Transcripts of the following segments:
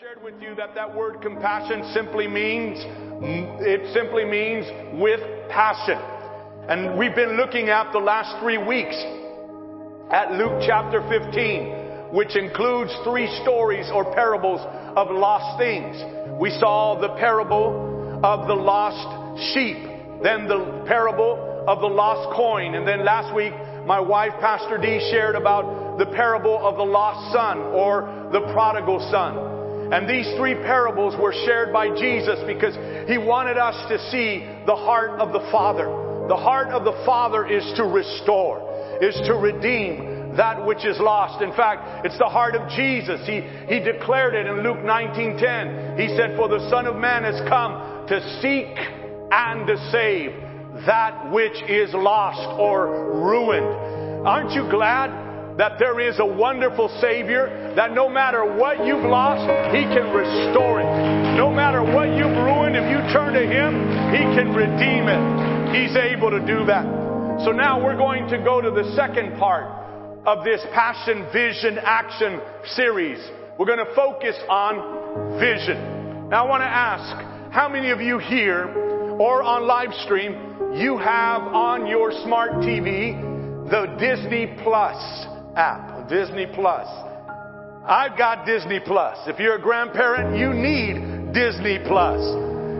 shared with you that word compassion simply means with passion. And we've been looking at the last 3 weeks at Luke chapter 15, which includes three stories or parables of lost things. We saw the parable of the lost sheep, then the parable of the lost coin, and then last week my wife, Pastor D, shared about the parable of the lost son or the prodigal son. And these three parables were shared by Jesus because He wanted us to see the heart of the Father. The heart of the Father is to restore, is to redeem that which is lost. In fact, it's the heart of Jesus. He declared it in Luke 19:10. He said, "For the Son of Man has come to seek and to save that which is lost or ruined." Aren't you glad that there is a wonderful Savior, that no matter what you've lost, He can restore it? No matter what you've ruined, if you turn to Him, He can redeem it. He's able to do that. So now we're going to go to the second part of this Passion Vision Action series. We're going to focus on vision. Now I want to ask, how many of you here or on live stream, you have on your smart TV the Disney Plus app. Disney Plus. I've got Disney Plus. If you're a grandparent, you need Disney Plus.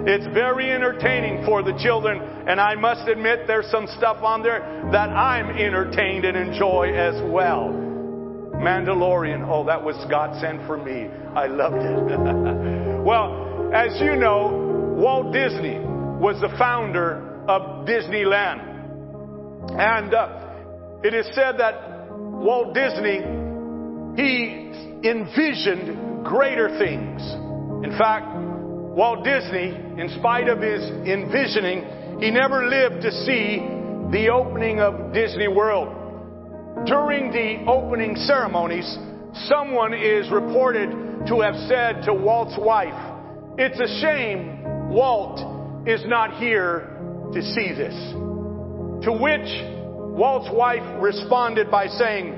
It's very entertaining for the children, and I must admit there's some stuff on there that I'm entertained and enjoy as well. Mandalorian. Oh, that was God sent for me. I loved it. Well, as you know, Walt Disney was the founder of Disneyland. And it is said that Walt Disney, he envisioned greater things. In fact, Walt Disney, in spite of his envisioning, he never lived to see the opening of Disney World. During the opening ceremonies, someone is reported to have said to Walt's wife, "It's a shame Walt is not here to see this." To which Walt's wife responded by saying,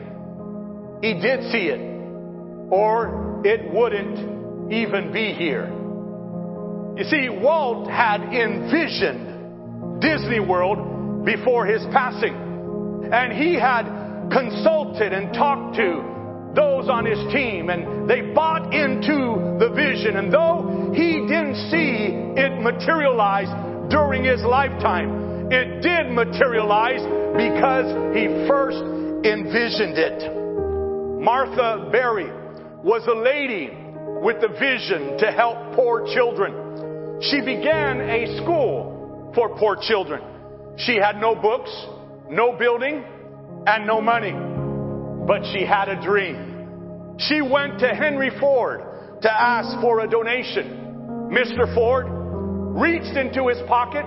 "He did see it, or it wouldn't even be here." You see, Walt had envisioned Disney World before his passing, and he had consulted and talked to those on his team, and they bought into the vision. And though he didn't see it materialize during his lifetime, it did materialize because he first envisioned it. Martha Berry was a lady with the vision to help poor children. She began a school for poor children. She had no books, no building, and no money, but she had a dream. She went to Henry Ford to ask for a donation. Mr. Ford reached into his pocket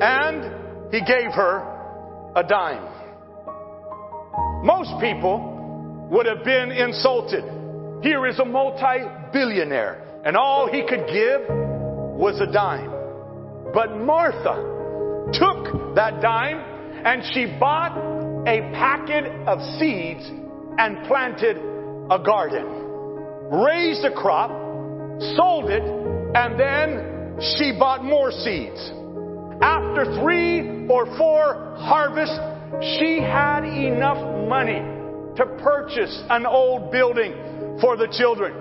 and he gave her a dime. Most people would have been insulted. Here is a multi-billionaire, and all he could give was a dime. But Martha took that dime and she bought a packet of seeds and planted a garden, raised a crop, sold it, and then she bought more seeds. After 3 or 4 harvests, she had enough money to purchase an old building for the children.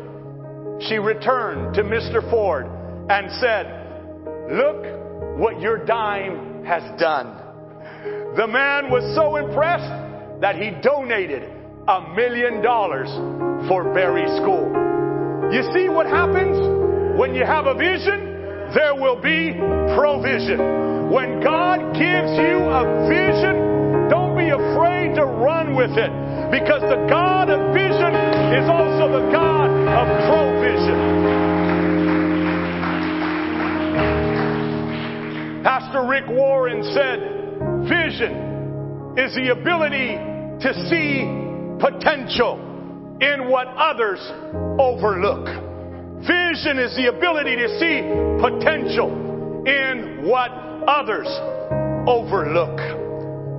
She returned to Mr. Ford and said, "Look what your dime has done." The man was so impressed that he donated $1 million for Berry School. You see what happens when you have a vision? There will be provision. When God gives you a vision, don't be afraid to run with it, because the God of vision is also the God of provision. Pastor Rick Warren said, "Vision is the ability to see potential in what others overlook." Vision is the ability to see potential in what others overlook.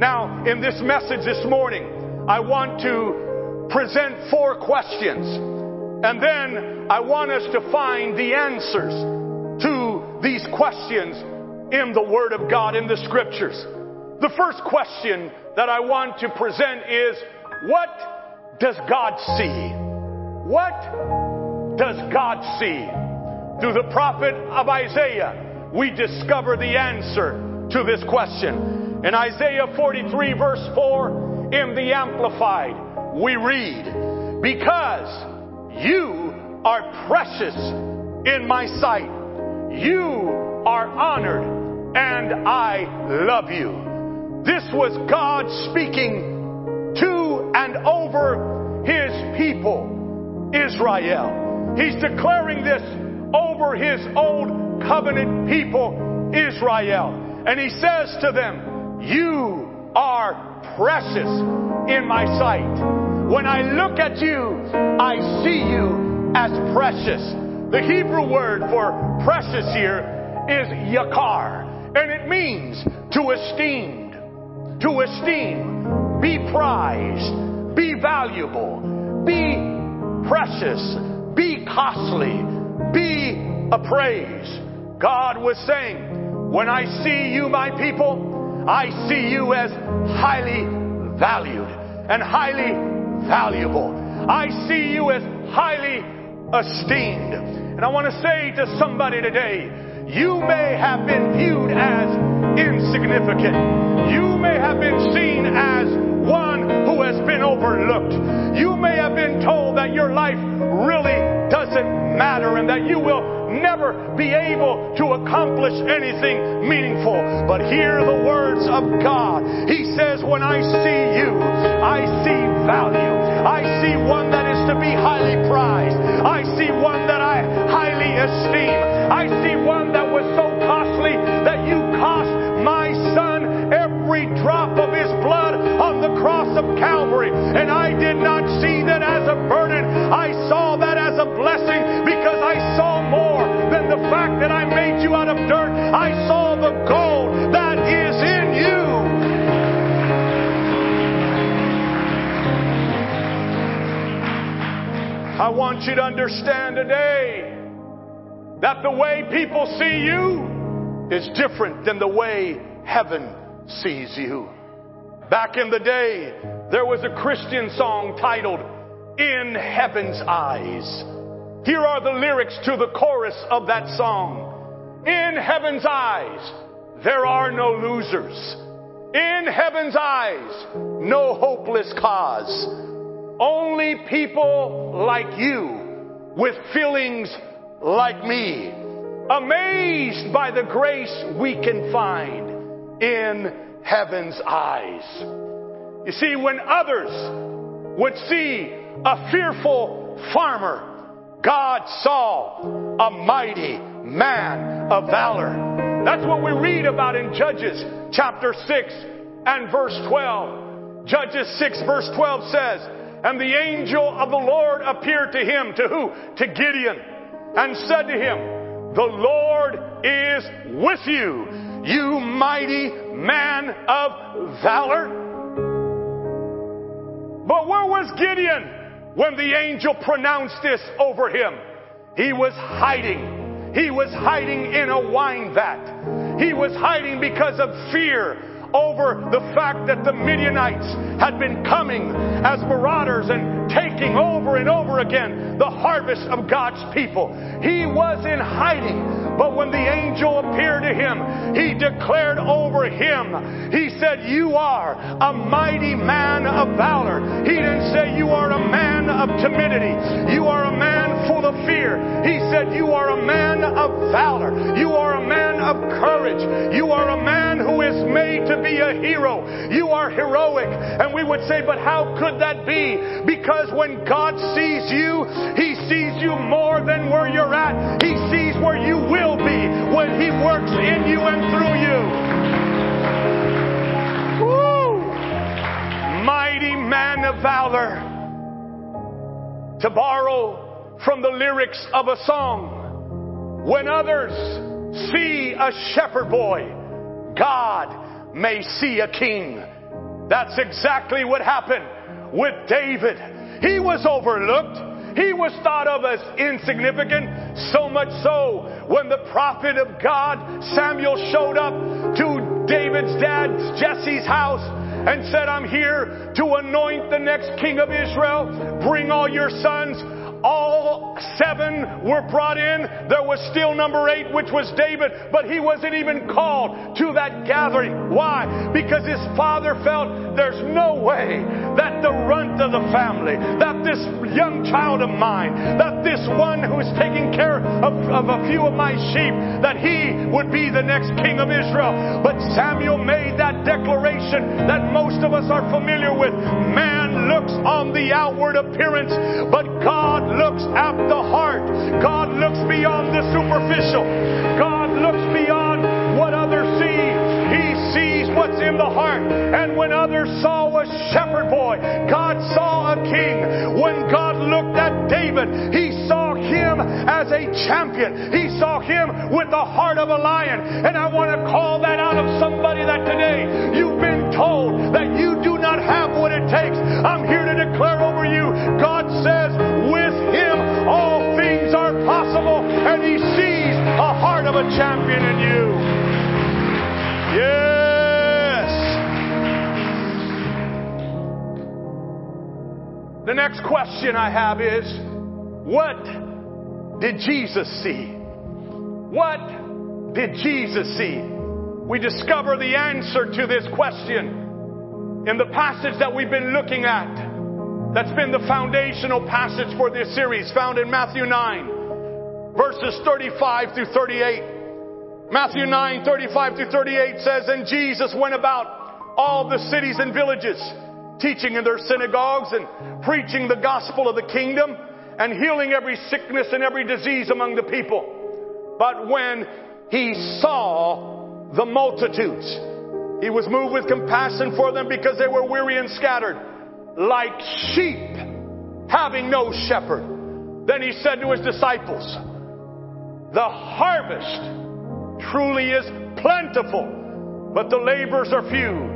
Now, in this message this morning, I want to present 4 questions And then I want us to find the answers to these questions in the Word of God, in the Scriptures. The first question that I want to present is, what does God see? What does God see? Through the prophet of Isaiah, we discover the answer to this question. In Isaiah 43 verse 4, in the Amplified, we read, because you are precious in my sight. You are honored and I love you. This was God speaking to and over His people, Israel. He's declaring this over His old covenant people, Israel. And He says to them, you are precious in my sight. When I look at you, I see you as precious. The Hebrew word for precious here is yakar, and it means to esteem. To esteem, be prized, be valuable, be precious, be costly, be appraised. God was saying, when I see you, my people, I see you as highly valued and highly valuable. I see you as highly esteemed. And I want to say to somebody today, you may have been viewed as insignificant. You may have been seen as one who has been overlooked. You may have been told that your life really doesn't matter and that you will never be able to accomplish anything meaningful. But hear the words of God. He says, when I see you, I see value. I see one that is to be highly prized. I see one that I highly esteem. I see one that was so costly that you cost my son every drop of His blood on the cross of Calvary. And I did not see that as a burden. I saw that as a blessing because I saw more than the fact that I made you out of dirt. I saw the gold that is in you. I want you to understand today that the way people see you is different than the way heaven sees you. Back in the day, there was a Christian song titled In Heaven's Eyes. Here are the lyrics to the chorus of that song. In heaven's eyes, there are no losers. In heaven's eyes, no hopeless cause. Only people like you with feelings like me, amazed by the grace we can find in heaven's eyes. You see, when others would see a fearful farmer, God saw a mighty man of valor. That's what we read about in Judges chapter 6 and verse 12. Judges 6 verse 12 says, and the angel of the Lord appeared to him. To who? To Gideon. And said to him, the Lord is with you, you mighty man of valor. But where was Gideon when the angel pronounced this over him? He was hiding. He was hiding in a wine vat. He was hiding because of fear over the fact that the Midianites had been coming as marauders and taking over and over again the harvest of God's people. He was in hiding. But when the angel appeared to him, he declared over him, he said, you are a mighty man of valor. He didn't say you are a man of timidity. You are a man full of fear. He said you are a man of valor. You are a man of courage. You are a man who is made to be a hero. You are heroic. And we would say, but how could that be? Because when God sees you, He sees you more than where you're at. He sees where you will be when He works in you and through you. Woo! Mighty man of valor. To borrow from the lyrics of a song, when others see a shepherd boy, God may see a king. That's exactly what happened with David. He was overlooked. He was thought of as insignificant, so much so when the prophet of God, Samuel, showed up to David's dad, Jesse's house, and said, "I'm here to anoint the next king of Israel. Bring all your sons." All 7 were brought in. There was still number 8, which was David, but he wasn't even called to that gathering. Why? Because his father felt there's no way that the runt of the family, that this young child of mine, that this one who is taking care of a few of my sheep, that he would be the next king of Israel. But Samuel made that declaration that most of us are familiar with. Man looks on the outward appearance, but God looks at the heart. God looks beyond the superficial. God looks beyond what others see. He sees what's in the heart. And when others saw a shepherd boy, God saw a king. When God looked at David, He saw him as a champion. He saw him with the heart of a lion. And I want to call that out of somebody that today you've been told that you do not have what it takes. I'm here to declare over you, God says, with Him all things are possible, and He sees a heart of a champion in you. Yes! The next question I have is, what did Jesus see? What did Jesus see? We discover the answer to this question in the passage that we've been looking at. That's been the foundational passage for this series, found in Matthew 9, verses 35 through 38. Matthew 9, 35 through 38 says, "And Jesus went about all the cities and villages, teaching in their synagogues and preaching the gospel of the kingdom and healing every sickness and every disease among the people. But when He saw the multitudes, He was moved with compassion for them because they were weary and scattered, like sheep having no shepherd. Then He said to His disciples, the harvest truly is plentiful, but the laborers are few.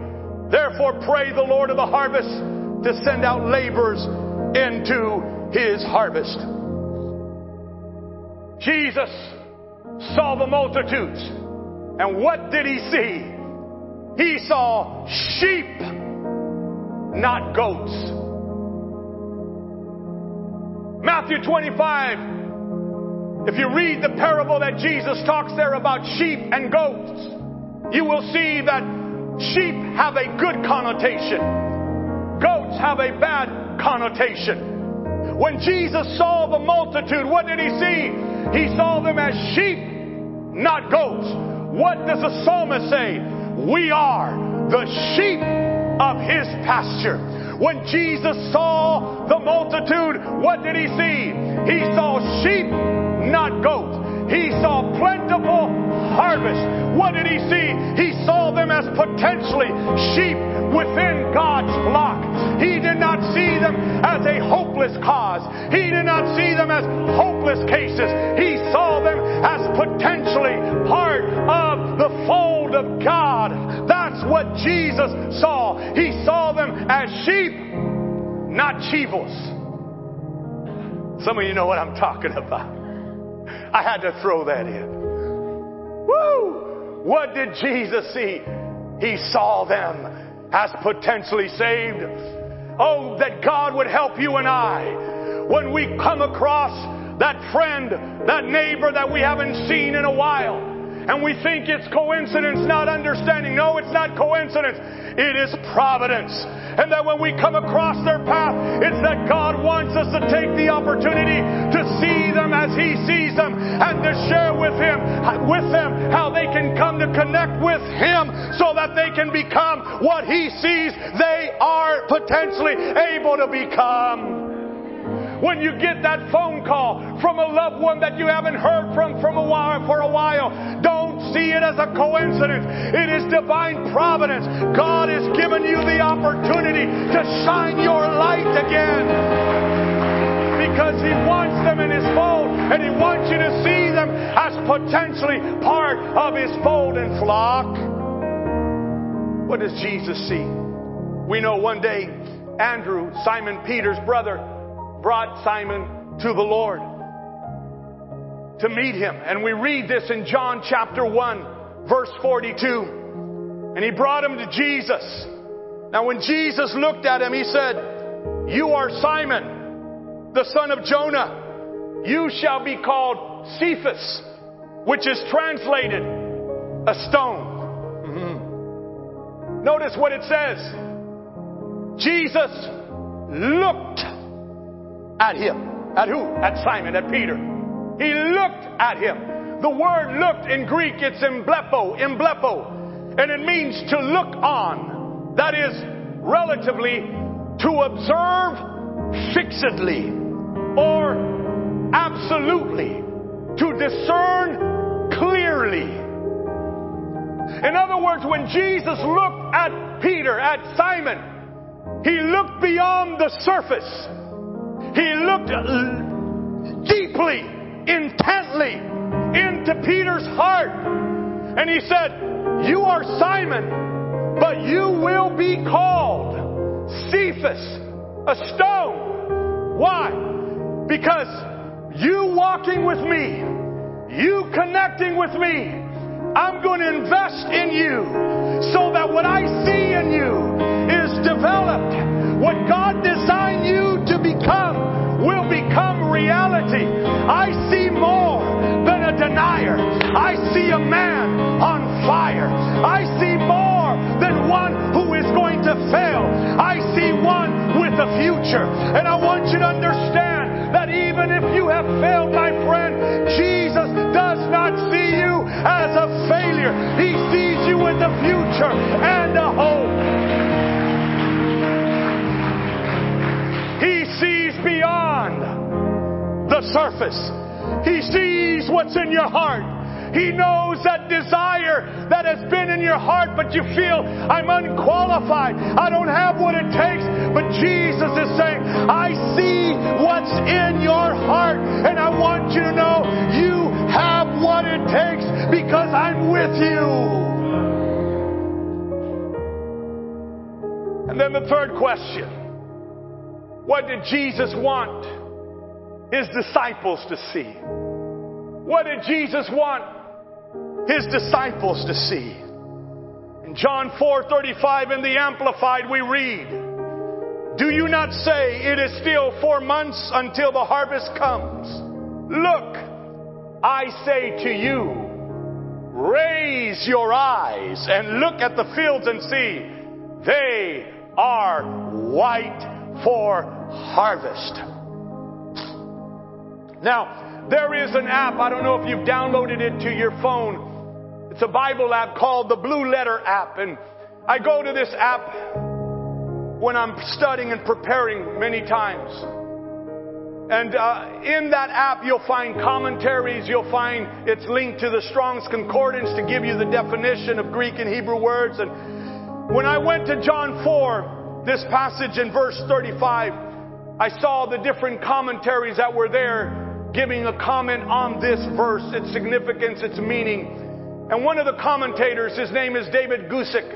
Therefore pray the Lord of the harvest to send out laborers into His harvest." Jesus saw the multitudes. And what did He see? He saw sheep, not goats. Matthew 25, if you read the parable that Jesus talks there about sheep and goats, you will see that sheep have a good connotation. Goats have a bad connotation. When Jesus saw the multitude, what did He see? He saw them as sheep, not goats. What does the psalmist say? We are the sheep of His pasture. When Jesus saw the multitude, what did He see? He saw sheep, not goats. He saw plentiful harvest. What did He see? He saw them as potentially sheep within God's flock. He did not see them as a hopeless cause. He did not see them as hopeless cases. He saw them as potentially part of the fold of God. That's what Jesus saw. He saw them as sheep, not sheevils. Some of you know what I'm talking about. I had to throw that in. Woo! What did Jesus see? He saw them as potentially saved. Oh, that God would help you and I when we come across that friend, that neighbor that we haven't seen in a while. And we think it's coincidence, not understanding. No, it's not coincidence. It is providence. And that when we come across their path, it's that God wants us to take the opportunity to see them as He sees them and to share with them how they can come to connect with Him so that they can become what He sees they are potentially able to become. When you get that phone call from a loved one that you haven't heard from for a while, don't see it as a coincidence. It is divine providence. God has given you the opportunity to shine your light again, because He wants them in His fold, and He wants you to see them as potentially part of His fold and flock. What does Jesus see? We know one day Andrew, Simon Peter's brother, brought Simon to the Lord, to meet Him. And we read this in John chapter 1, verse 42. And he brought him to Jesus. Now when Jesus looked at him, he said, "You are Simon, the son of Jonah. You shall be called Cephas," which is translated a stone. Mm-hmm. Notice what it says. Jesus looked at him. At who? At Simon, at Peter. He looked at him. The word looked in Greek, it's emblepo, and it means to look on. That is relatively to observe fixedly or absolutely, to discern clearly. In other words, when Jesus looked at Peter, at Simon, he looked beyond the surface. He looked deeply, intently into Peter's heart. And he said, "You are Simon, but you will be called Cephas, a stone." Why? Because you walking with me, you connecting with me, I'm going to invest in you so that what I see in you is developed. What God designed you to become will become reality. I see more than a denier. I see a man on fire. I see more than one who is going to fail. I see one with a future. And I want you to understand that even if you have failed, my friend, Jesus does not see you as a failure. He sees you in the future and a hope. He sees beyond the surface. He sees what's in your heart. He knows that desire that has been in your heart, but you feel, I'm unqualified. I don't have what it takes. But Jesus is saying, I see what's in your heart. And I want you to know you have what it takes because I'm with you. And then the third question. What did Jesus want His disciples to see? What did Jesus want His disciples to see? In John 4:35 in the Amplified we read, "Do you not say, it is still 4 months until the harvest comes? Look, I say to you, raise your eyes and look at the fields and see, they are white for harvest." Now, there is an app, I don't know if you've downloaded it to your phone. It's a Bible app called the Blue Letter app. And I go to this app when I'm studying and preparing many times. And in that app, you'll find commentaries. You'll find it's linked to the Strong's Concordance to give you the definition of Greek and Hebrew words. And when I went to John 4, this passage in verse 35, I saw the different commentaries that were there giving a comment on this verse, its significance, its meaning. And one of the commentators, his name is David Guzik,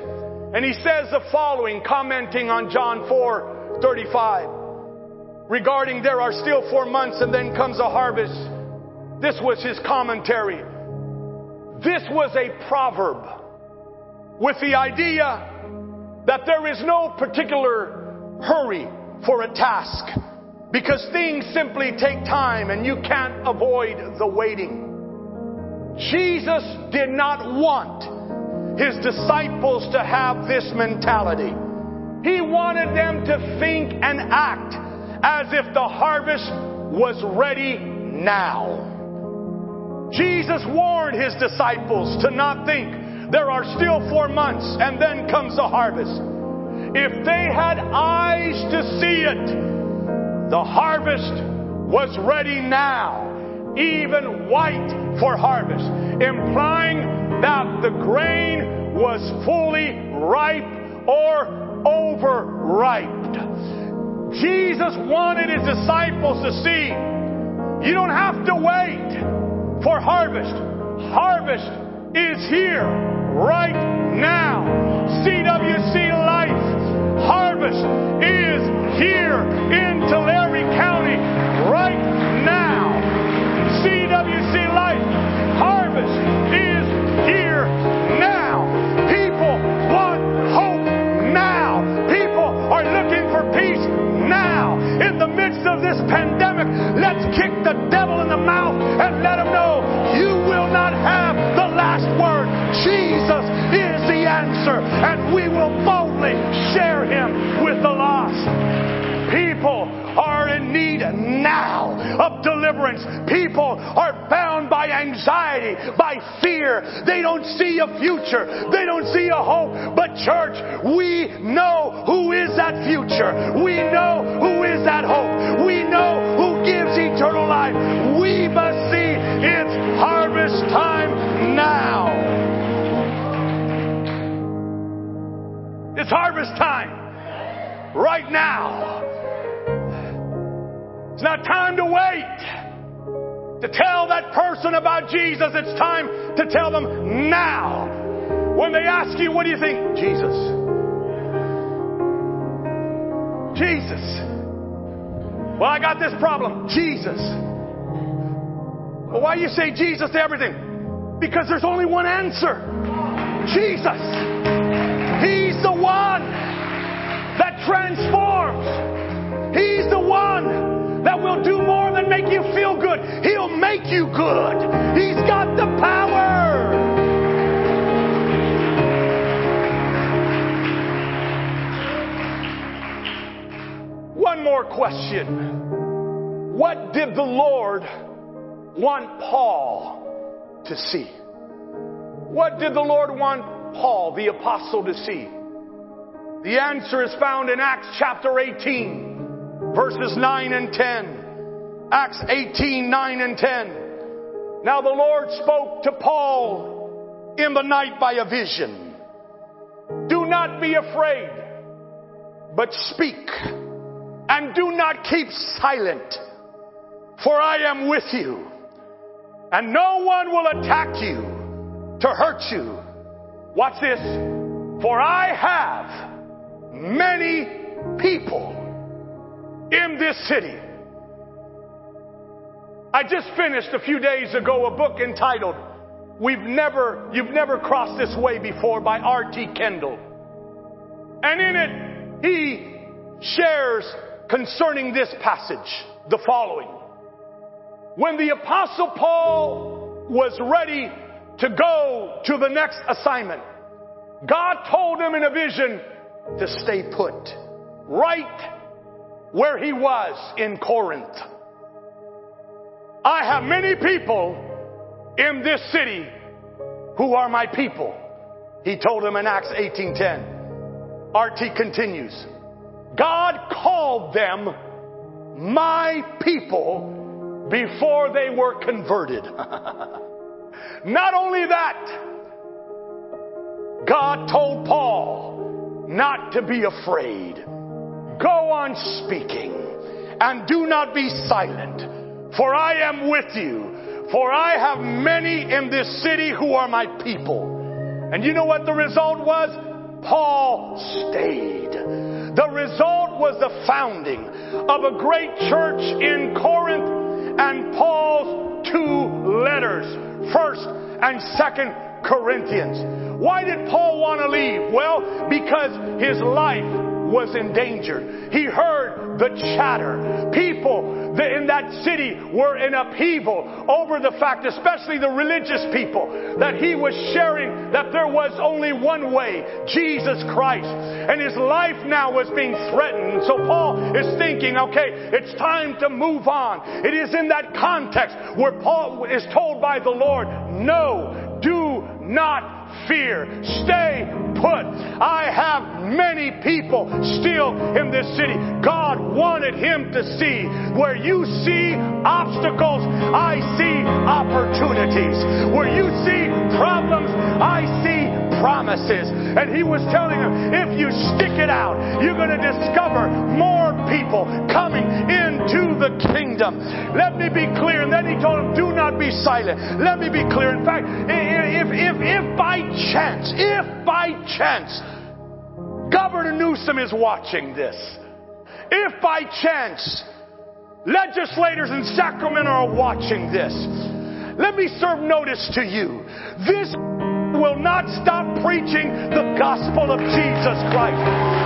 and he says the following, commenting on John 4:35, regarding there are still 4 months and then comes a harvest. This was his commentary. This was a proverb with the idea that there is no particular hurry for a task because things simply take time and you can't avoid the waiting. Jesus did not want His disciples to have this mentality. He wanted them to think and act as if the harvest was ready now. Jesus warned His disciples to not think there are still 4 months and then comes the harvest. If they had eyes to see it, the harvest was ready now. Even white for harvest, implying that the grain was fully ripe or overripe. Jesus wanted His disciples to see, you don't have to wait for harvest. Harvest is here right now. CWC Life, harvest is here in Tulare County right now. difference. People are bound by anxiety, by fear. They don't see a future. They don't see a hope. But church, we know who is that future. We know who is that hope. We know who gives eternal life. We must see it's harvest time now. It's harvest time. Right now. It's not time to wait to tell that person about Jesus. It's time to tell them now. When they ask you, what do you think? Jesus. Jesus. Well, I got this problem. Jesus. Well, why do you say Jesus to everything? Because there's only one answer. Jesus. He's the one that transforms. He's the one that will do more than make you feel good. He'll make you good. He's got the power. One more question. What did the Lord want Paul to see? What did the Lord want Paul, the apostle, to see? The answer is found in Acts chapter 18. Verses 9 and 10. Acts 18, 9 and 10. Now the Lord spoke to Paul in the night by a vision. Do not be afraid, but speak, and do not keep silent, for I am with you, and no one will attack you to hurt you. Watch this. For I have many people in this city. I just finished a few days ago a book entitled You've Never Crossed This Way Before by R.T. Kendall. And in it, he shares concerning this passage the following. When the Apostle Paul was ready to go to the next assignment, God told him in a vision to stay put, right where he was in Corinth. I have many people in this city who are my people, he told him in Acts 18:10. R.T. continues, God called them my people before they were converted. Not only that, God told Paul not to be afraid. Go on speaking, and do not be silent, for I am with you, for I have many in this city who are my people. And you know what the result was? Paul stayed. The result was the founding of a great church in Corinth and Paul's two letters, 1 and 2 Corinthians. Why did Paul want to leave? Well, because his life was endangered. He heard the chatter. People in that city were in upheaval over the fact, especially the religious people, that he was sharing that there was only one way, Jesus Christ. And his life now was being threatened. So Paul is thinking, okay, it's time to move on. It is in that context where Paul is told by the Lord, no, do not fear. Stay put. I have many people still in this city. God wanted him to see where you see obstacles, I see opportunities. Where you see problems, I see promises. And he was telling him, if you stick it out, you're going to discover more people coming into the kingdom. Let me be clear. And then he told him, do not be silent. Let me be clear. In fact, if by chance, Governor Newsom is watching this, if by chance legislators in Sacramento are watching this, let me serve notice to you. This will not stop preaching the gospel of Jesus Christ.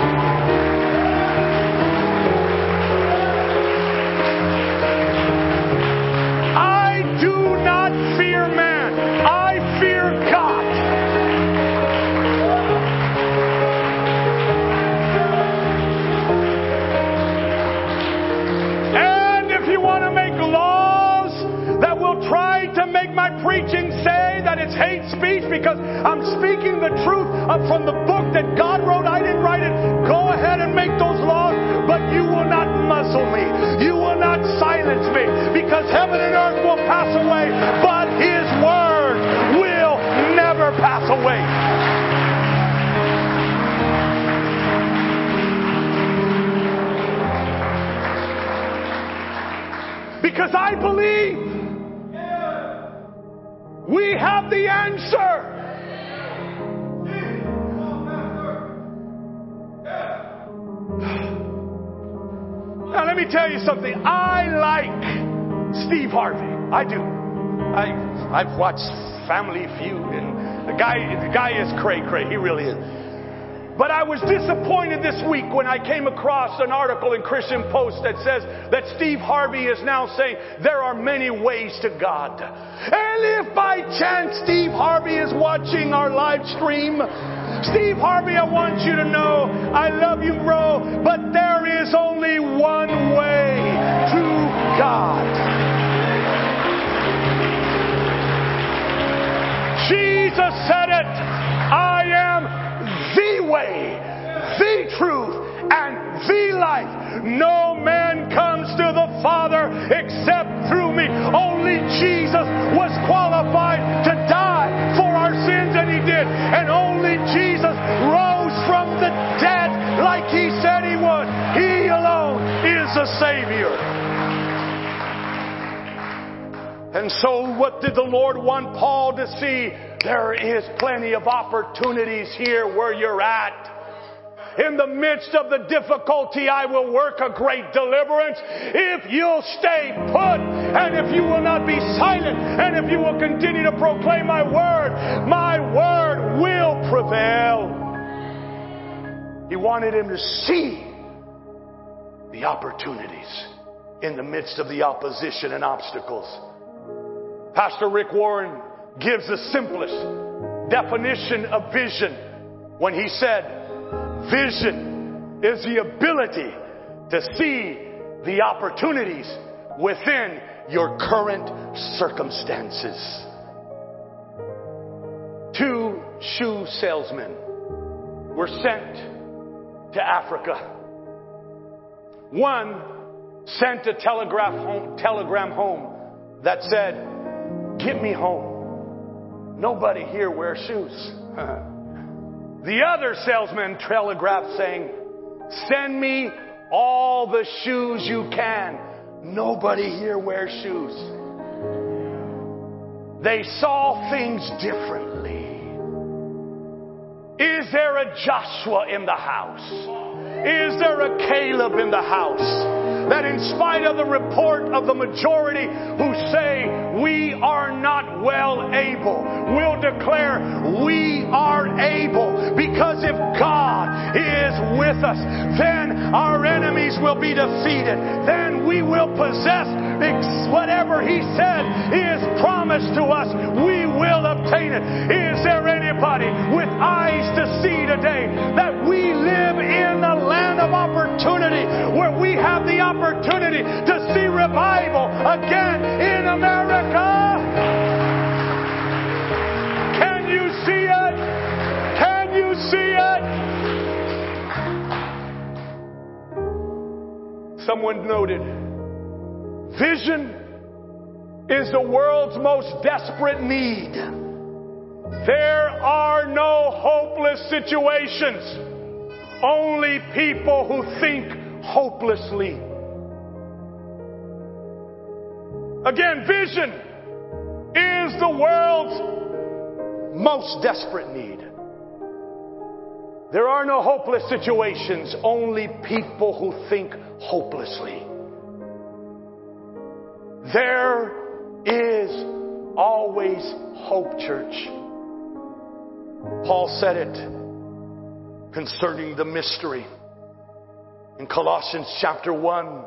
If you want to make laws We have the answer. Now let me tell you something. I like Steve Harvey. I do. I've watched Family Feud, and the guy is cray-cray. He really is. But I was disappointed this week when I came across an article in Christian Post that says that Steve Harvey is now saying there are many ways to God. And if by chance Steve Harvey is watching our live stream, Steve Harvey, I want you to know I love you, bro, but there is only one way to God. Jesus said it. I am the way, the truth, and the life. No man comes to the Father except through me. Only Jesus was qualified to die for our sins, and he did. And only Jesus rose from the dead like he said he would. He alone is the Savior. And so what did the Lord want Paul to see? There is plenty of opportunities here where you're at. In the midst of the difficulty, I will work a great deliverance. If you'll stay put, and if you will not be silent, and if you will continue to proclaim my word will prevail. He wanted him to see the opportunities in the midst of the opposition and obstacles. Pastor Rick Warren gives the simplest definition of vision when he said, vision is the ability to see the opportunities within your current circumstances. 2 shoe salesmen were sent to Africa. One sent a telegram home that said, "Get me home. Nobody here wears shoes." The other salesman telegraphed saying, "Send me all the shoes you can. Nobody here wears shoes." They saw things differently. Is there a Joshua in the house? Is there a Caleb in the house? That in spite of the report of the majority who say we are not well able, we'll declare we are able, because if God is with us, then our enemies will be defeated. Then we will possess whatever He said is promised to us. We will obtain it. Is there anybody with eyes to see today that we live in the land of opportunity, where we have the opportunity to see revival again in America? Can you see it? Can you see it? Someone noted, vision is the world's most desperate need. There are no hopeless situations, only people who think hopelessly. Again, vision is the world's most desperate need. There are no hopeless situations, only people who think hopelessly. There is always hope, church. Paul said it concerning the mystery in Colossians chapter 1,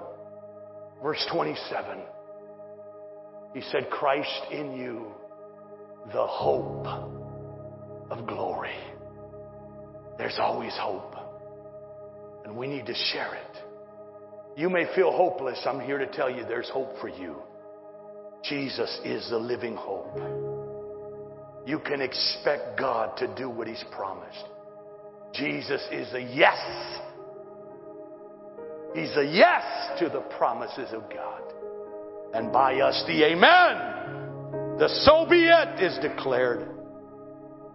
verse 27. He said, Christ in you, the hope of glory. There's always hope, and we need to share it. You may feel hopeless. I'm here to tell you there's hope for you. Jesus is the living hope. You can expect God to do what He's promised. Jesus is a yes. He's a yes to the promises of God. And by us, the amen, the so be it, is declared.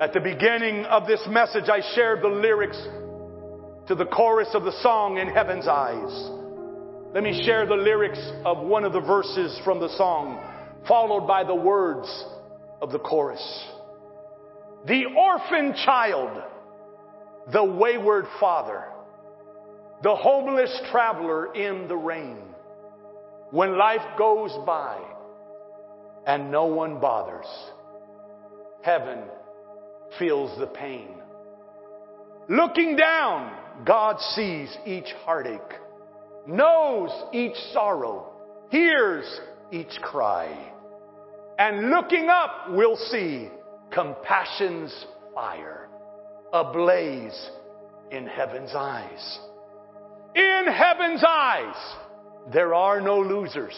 At the beginning of this message, I shared the lyrics to the chorus of the song In Heaven's Eyes. Let me share the lyrics of one of the verses from the song, followed by the words of the chorus. The orphan child, the wayward father, the homeless traveler in the rain. When life goes by and no one bothers, heaven feels the pain. Looking down, God sees each heartache, knows each sorrow, hears each cry. And looking up, we'll see compassion's fire ablaze in heaven's eyes. In heaven's eyes, there are no losers.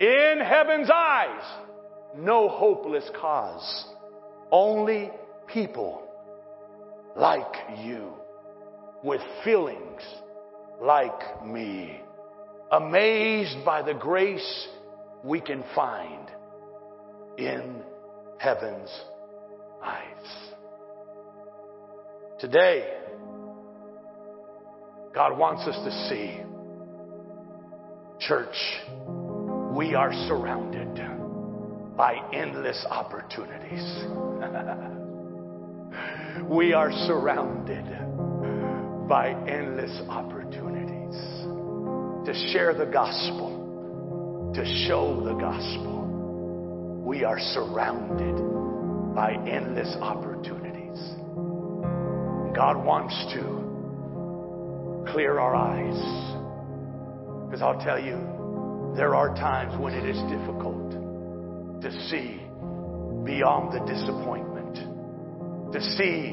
In heaven's eyes, no hopeless cause. Only people like you, with feelings like me, amazed by the grace we can find in heaven's eyes. Today, God wants us to see, church, we are surrounded by endless opportunities. We are surrounded by endless opportunities to share the gospel, to show the gospel. We are surrounded by endless opportunities. God wants to clear our eyes. Because I'll tell you, there are times when it is difficult to see beyond the disappointment, to see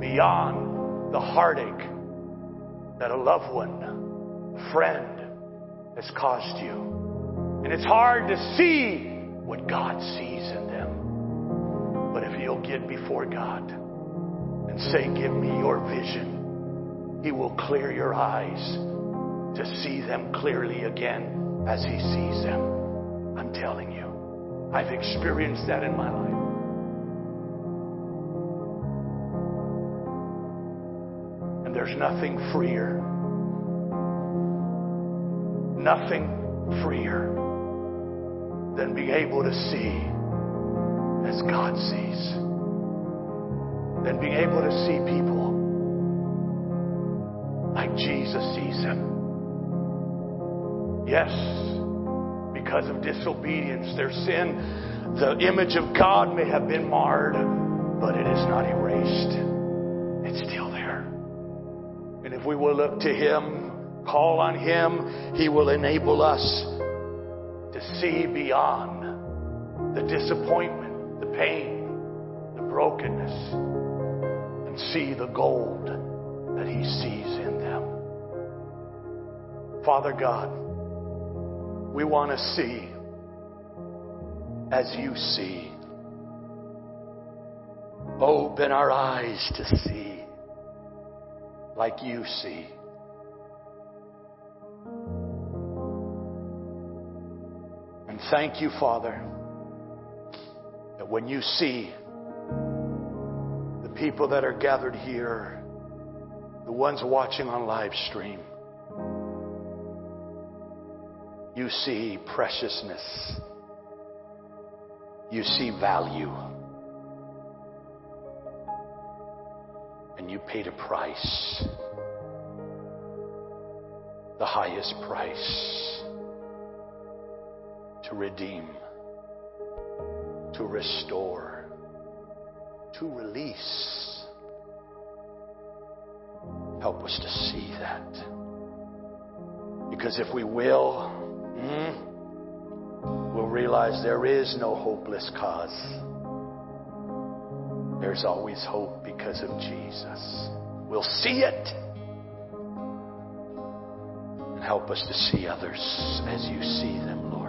beyond the heartache that a loved one, a friend has caused you. And it's hard to see what God sees in them. But if you'll get before God and say, give me your vision, He will clear your eyes to see them clearly again as He sees them. I'm telling you, I've experienced that in my life. And there's nothing freer. Nothing freer than being able to see as God sees, than being able to see people like Jesus sees them. Yes, because of disobedience, their sin, the image of God may have been marred, but it is not erased. It's still there. And if we will look to Him, call on Him, He will enable us to see beyond the disappointment, the pain, the brokenness, and see the gold that He sees in them. Father God, we want to see as You see. Open our eyes to see like You see. Thank You, Father, that when You see the people that are gathered here, the ones watching on live stream, You see preciousness. You see value. And You paid a price, the highest price, to redeem, to restore, to release. Help us to see that. Because if we will, we'll realize there is no hopeless cause. There's always hope because of Jesus. We'll see it. And help us to see others as You see them, Lord.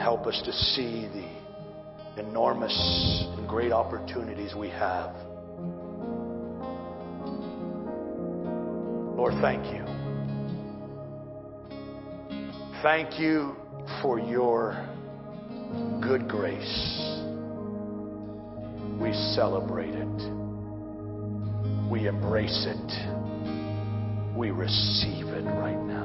Help us to see the enormous and great opportunities we have. Lord, thank You. Thank You for Your good grace. We celebrate it. We embrace it. We receive it right now.